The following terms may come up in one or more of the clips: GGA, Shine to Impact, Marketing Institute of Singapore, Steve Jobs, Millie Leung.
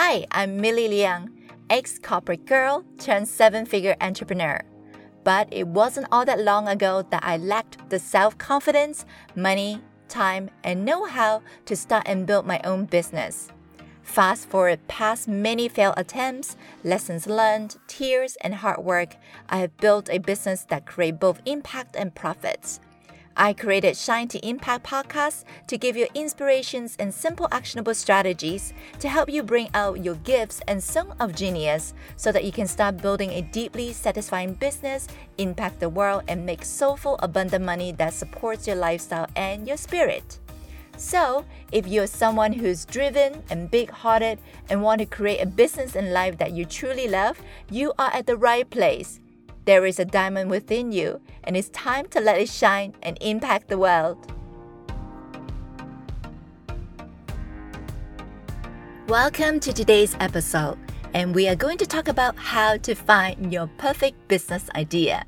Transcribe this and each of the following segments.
Hi, I'm Millie Leung, ex-corporate girl turned seven-figure entrepreneur. But it wasn't all that long ago that I lacked the self-confidence, money, time, and know-how to start and build my own business. Fast forward past many failed attempts, lessons learned, tears, and hard work, I have built a business that creates both impact and profits. I created Shine to Impact podcast to give you inspirations and simple actionable strategies to help you bring out your gifts and zone of genius so that you can start building a deeply satisfying business, impact the world, and make soulful, abundant money that supports your lifestyle and your spirit. So, if you're someone who's driven and big-hearted and want to create a business and life that you truly love, you are at the right place. There is a diamond within you, and it's time to let it shine and impact the world. Welcome to today's episode, and we are going to talk about how to find your perfect business idea.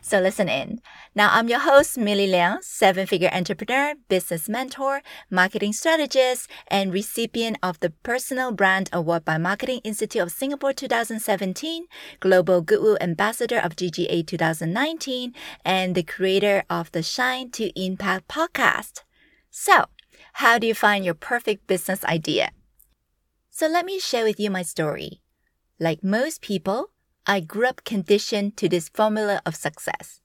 So listen in. Now, I'm your host, Millie Leung, seven-figure entrepreneur, business mentor, marketing strategist, and recipient of the Personal Brand Award by Marketing Institute of Singapore 2017, Global Goodwill Ambassador of GGA 2019, and the creator of the Shine to Impact podcast. So, how do you find your perfect business idea? So let me share with you my story. Like most people, I grew up conditioned to this formula of success.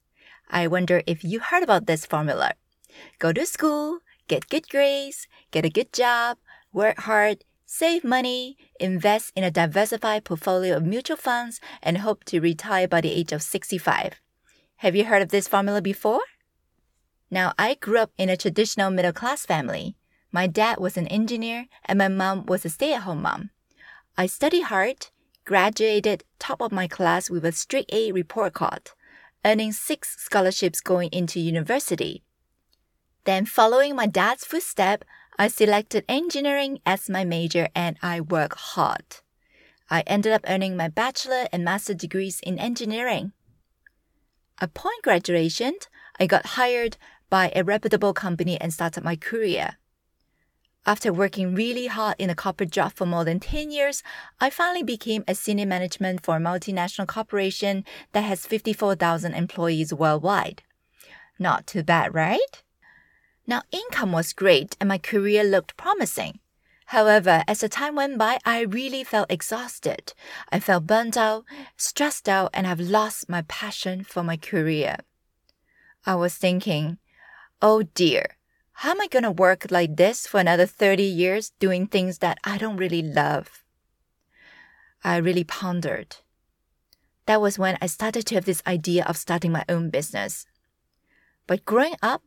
I wonder if you heard about this formula. Go to school, get good grades, get a good job, work hard, save money, invest in a diversified portfolio of mutual funds, and hope to retire by the age of 65. Have you heard of this formula before? Now, I grew up in a traditional middle-class family. My dad was an engineer and my mom was a stay-at-home mom. I studied hard, graduated top of my class with a straight A report card, earning 6 scholarships going into university. Then, following my dad's footsteps, I selected engineering as my major and I worked hard. I ended up earning my bachelor and master degrees in engineering. Upon graduation, I got hired by a reputable company and started my career. After working really hard in a corporate job for more than 10 years, I finally became a senior management for a multinational corporation that has 54,000 employees worldwide. Not too bad, right? Now, income was great and my career looked promising. However, as the time went by, I really felt exhausted. I felt burnt out, stressed out, and I've lost my passion for my career. I was thinking, oh dear, how am I going to work like this for another 30 years doing things that I don't really love? I really pondered. That was when I started to have this idea of starting my own business. But growing up,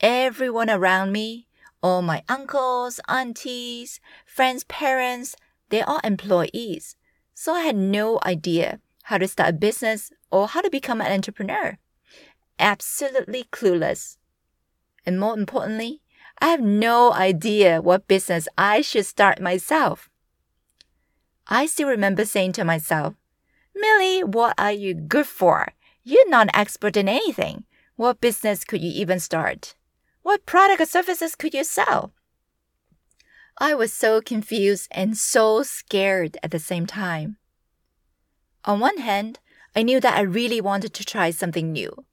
everyone around me, all my uncles, aunties, friends, parents, they're all employees. So I had no idea how to start a business or how to become an entrepreneur. Absolutely clueless. And more importantly, I have no idea what business I should start myself. I still remember saying to myself, Millie, what are you good for? You're not an expert in anything. What business could you even start? What product or services could you sell? I was so confused and so scared at the same time. On one hand, I knew that I really wanted to try something new.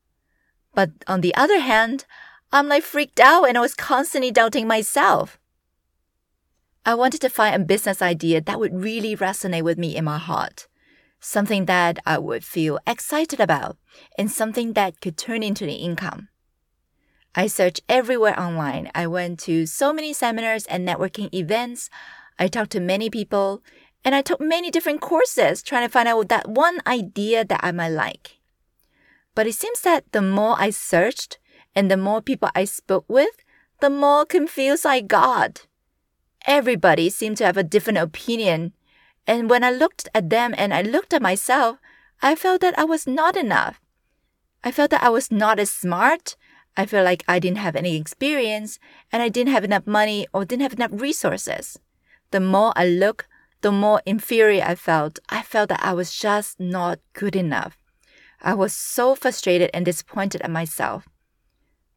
But on the other hand, I'm like freaked out and I was constantly doubting myself. I wanted to find a business idea that would really resonate with me in my heart. Something that I would feel excited about and something that could turn into an income. I searched everywhere online. I went to so many seminars and networking events. I talked to many people and I took many different courses trying to find out that one idea that I might like. But it seems that the more I searched, and the more people I spoke with, the more confused I got. Everybody seemed to have a different opinion. And when I looked at them and I looked at myself, I felt that I was not enough. I felt that I was not as smart. I felt like I didn't have any experience and I didn't have enough money or didn't have enough resources. The more I looked, the more inferior I felt. I felt that I was just not good enough. I was so frustrated and disappointed at myself.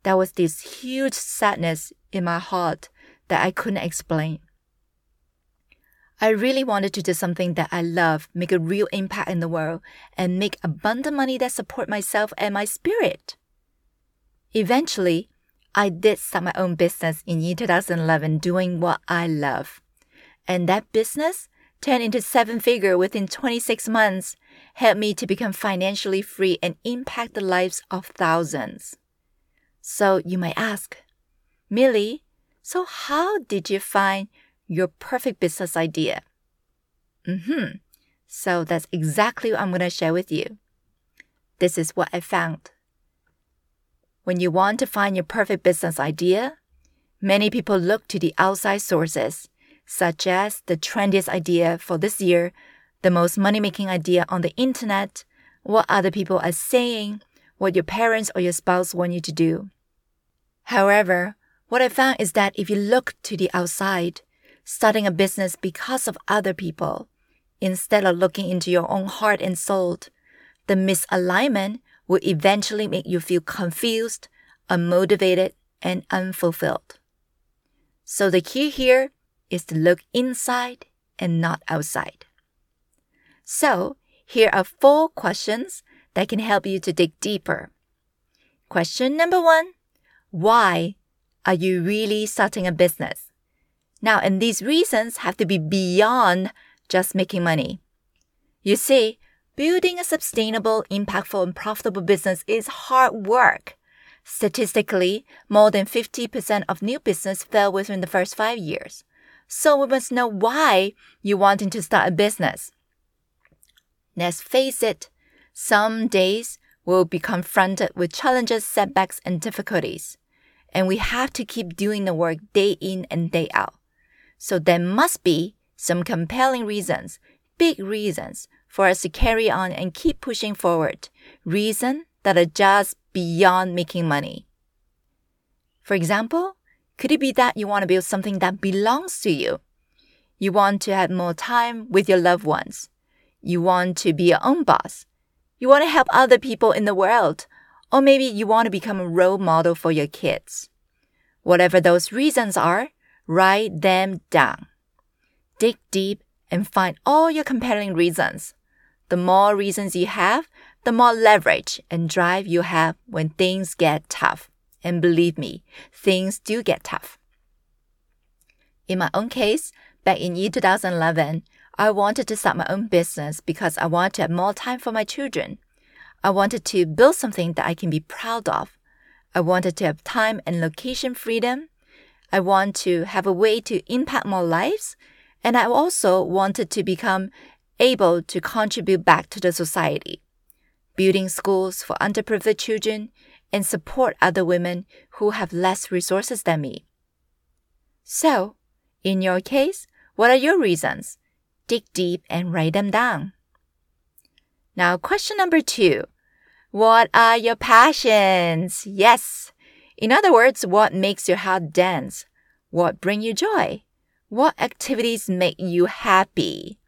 There was this huge sadness in my heart that I couldn't explain. I really wanted to do something that I love, make a real impact in the world, and make abundant money that support myself and my spirit. Eventually, I did start my own business in year 2011 doing what I love. And that business turned into seven-figure within 26 months, helped me to become financially free and impact the lives of thousands. So you might ask, Millie, so how did you find your perfect business idea? So that's exactly what I'm going to share with you. This is what I found. When you want to find your perfect business idea, many people look to the outside sources, such as the trendiest idea for this year, the most money-making idea on the internet, what other people are saying, what your parents or your spouse want you to do. However, what I found is that if you look to the outside, starting a business because of other people, instead of looking into your own heart and soul, the misalignment will eventually make you feel confused, unmotivated, and unfulfilled. So the key here is to look inside and not outside. So here are 4 questions that can help you to dig deeper. Question number 1, why are you really starting a business? Now, and these reasons have to be beyond just making money. You see, building a sustainable, impactful, and profitable business is hard work. Statistically, more than 50% of new business fail within the first 5 years. So we must know why you're wanting to start a business. Let's face it, some days we'll be confronted with challenges, setbacks, and difficulties. And we have to keep doing the work day in and day out. So there must be some compelling reasons, big reasons, for us to carry on and keep pushing forward, reasons that are just beyond making money. For example, could it be that you want to build something that belongs to you? You want to have more time with your loved ones. You want to be your own boss. You want to help other people in the world. Or maybe you want to become a role model for your kids. Whatever those reasons are, write them down. Dig deep and find all your compelling reasons. The more reasons you have, the more leverage and drive you have when things get tough. And believe me, things do get tough. In my own case, back in year 2011, I wanted to start my own business because I wanted to have more time for my children. I wanted to build something that I can be proud of. I wanted to have time and location freedom. I want to have a way to impact more lives, and I also wanted to become able to contribute back to the society, building schools for underprivileged children and support other women who have less resources than me. So, in your case, what are your reasons? Dig deep and write them down. Now, question number 2. What are your passions? Yes. In other words, what makes your heart dance? What brings you joy? What activities make you happy?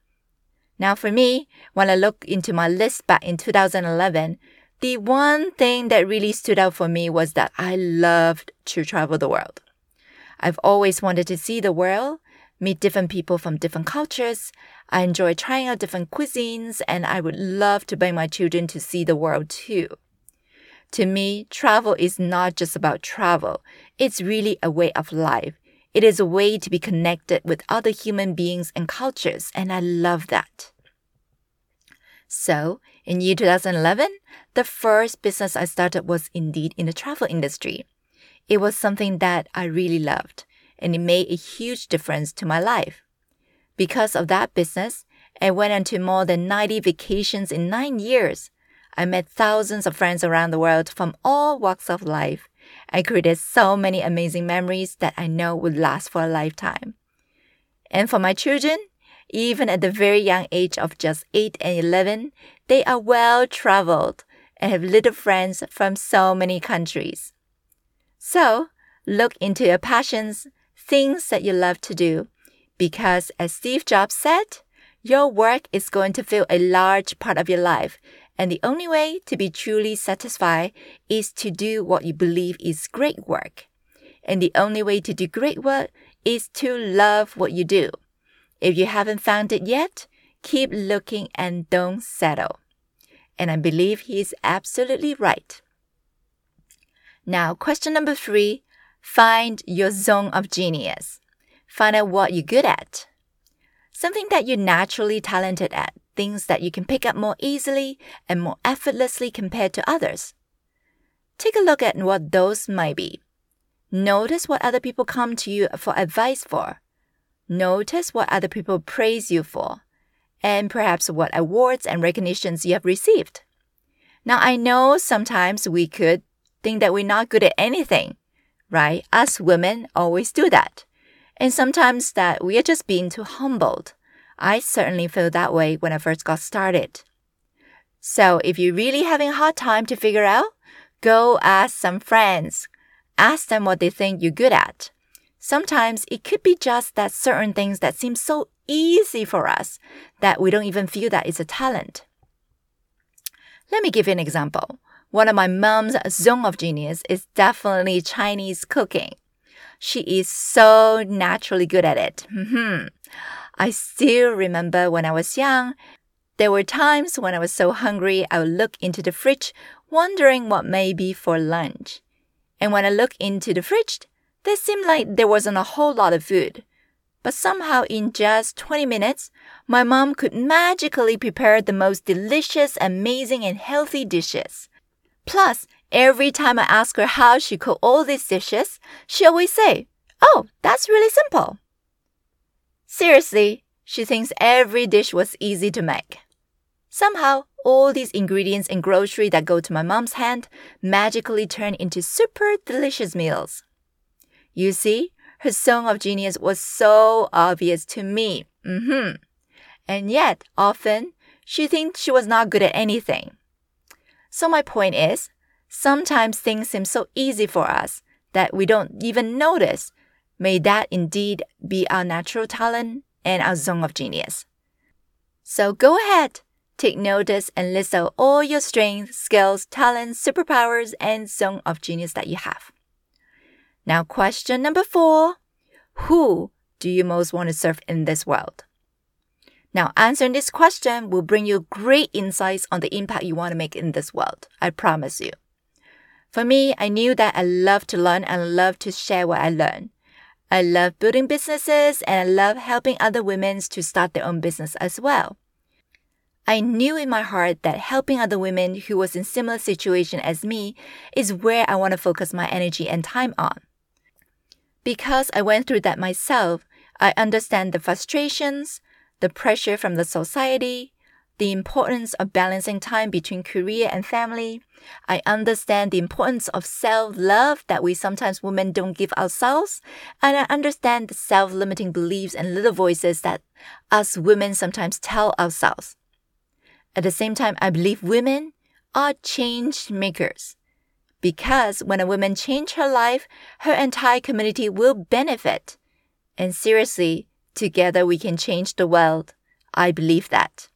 Now, for me, when I look into my list back in 2011, the one thing that really stood out for me was that I loved to travel the world. I've always wanted to see the world, meet different people from different cultures. I enjoy trying out different cuisines, and I would love to bring my children to see the world too. To me, travel is not just about travel. It's really a way of life. It is a way to be connected with other human beings and cultures, and I love that. So, in year 2011, the first business I started was indeed in the travel industry. It was something that I really loved, and it made a huge difference to my life. Because of that business, I went on to more than 90 vacations in 9 years. I met thousands of friends around the world from all walks of life. I created so many amazing memories that I know would last for a lifetime. And for my children, even at the very young age of just 8 and 11, they are well-traveled and have little friends from so many countries. So, look into your passions, things that you love to do. Because as Steve Jobs said, your work is going to fill a large part of your life, and the only way to be truly satisfied is to do what you believe is great work. And the only way to do great work is to love what you do. If you haven't found it yet, keep looking and don't settle. And I believe he is absolutely right. Now, question number 3, find your zone of genius. Find out what you're good at. Something that you're naturally talented at, things that you can pick up more easily and more effortlessly compared to others. Take a look at what those might be. Notice what other people come to you for advice for. Notice what other people praise you for, and perhaps what awards and recognitions you have received. Now, I know sometimes we could think that we're not good at anything, right? Us women always do that. And sometimes that we are just being too humbled. I certainly feel that way when I first got started. So if you're really having a hard time to figure out, go ask some friends. Ask them what they think you're good at. Sometimes it could be just that certain things that seem so easy for us that we don't even feel that it's a talent. Let me give you an example. One of my mom's zone of genius is definitely Chinese cooking. She is so naturally good at it. I still remember when I was young, there were times when I was so hungry, I would look into the fridge, wondering what may be for lunch. And when I look into the fridge, there seemed like there wasn't a whole lot of food. But somehow in just 20 minutes, my mom could magically prepare the most delicious, amazing, and healthy dishes. Plus, every time I ask her how she cooked all these dishes, she always say, "Oh, that's really simple." Seriously, she thinks every dish was easy to make. Somehow, all these ingredients and grocery that go to my mom's hand magically turn into super delicious meals. You see, her zone of genius was so obvious to me. And yet, often, she thinks she was not good at anything. So my point is, sometimes things seem so easy for us that we don't even notice. May that indeed be our natural talent and our zone of genius. So go ahead, take notice and list out all your strengths, skills, talents, superpowers, and zone of genius that you have. Now, question number 4, who do you most want to serve in this world? Now, answering this question will bring you great insights on the impact you want to make in this world. I promise you. For me, I knew that I love to learn and love to share what I learn. I love building businesses and I love helping other women to start their own business as well. I knew in my heart that helping other women who was in similar situation as me is where I want to focus my energy and time on. Because I went through that myself, I understand the frustrations, the pressure from the society, the importance of balancing time between career and family. I understand the importance of self-love that we sometimes women don't give ourselves. And I understand the self-limiting beliefs and little voices that us women sometimes tell ourselves. At the same time, I believe women are change makers. Because when a woman changes her life, her entire community will benefit. And seriously, together we can change the world. I believe that.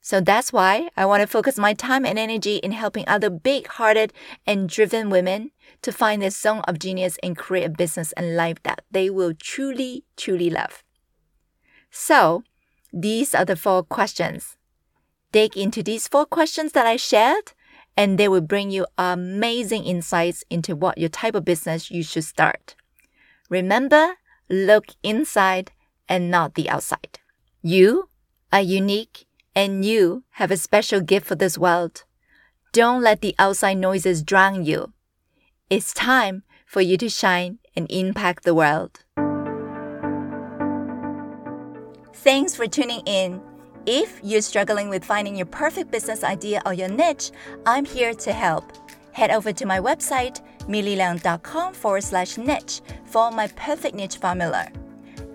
So that's why I want to focus my time and energy in helping other big-hearted and driven women to find their zone of genius and create a business and life that they will truly, truly love. So, these are the 4 questions. Dig into these 4 questions that I shared, and they will bring you amazing insights into what your type of business you should start. Remember, look inside and not the outside. You are unique and you have a special gift for this world. Don't let the outside noises drown you. It's time for you to shine and impact the world. Thanks for tuning in. If you're struggling with finding your perfect business idea or your niche, I'm here to help. Head over to my website, millileung.com/niche for my perfect niche formula.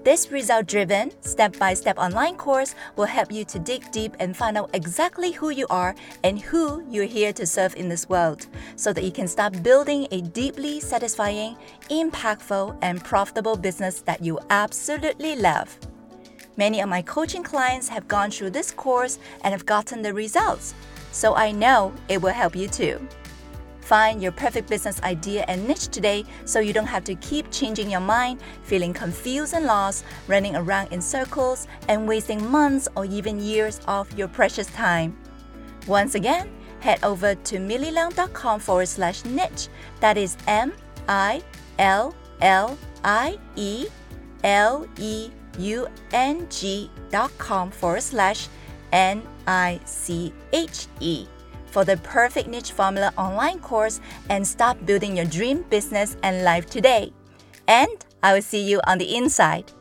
This result-driven, step-by-step online course will help you to dig deep and find out exactly who you are and who you're here to serve in this world, so that you can start building a deeply satisfying, impactful, and profitable business that you absolutely love. Many of my coaching clients have gone through this course and have gotten the results, so I know it will help you too. Find your perfect business idea and niche today so you don't have to keep changing your mind, feeling confused and lost, running around in circles, and wasting months or even years of your precious time. Once again, head over to millileung.com/niche. That is MILLILEUNG.com/NICHE for the perfect niche formula online course and start building your dream business and life today. And I will see you on the inside.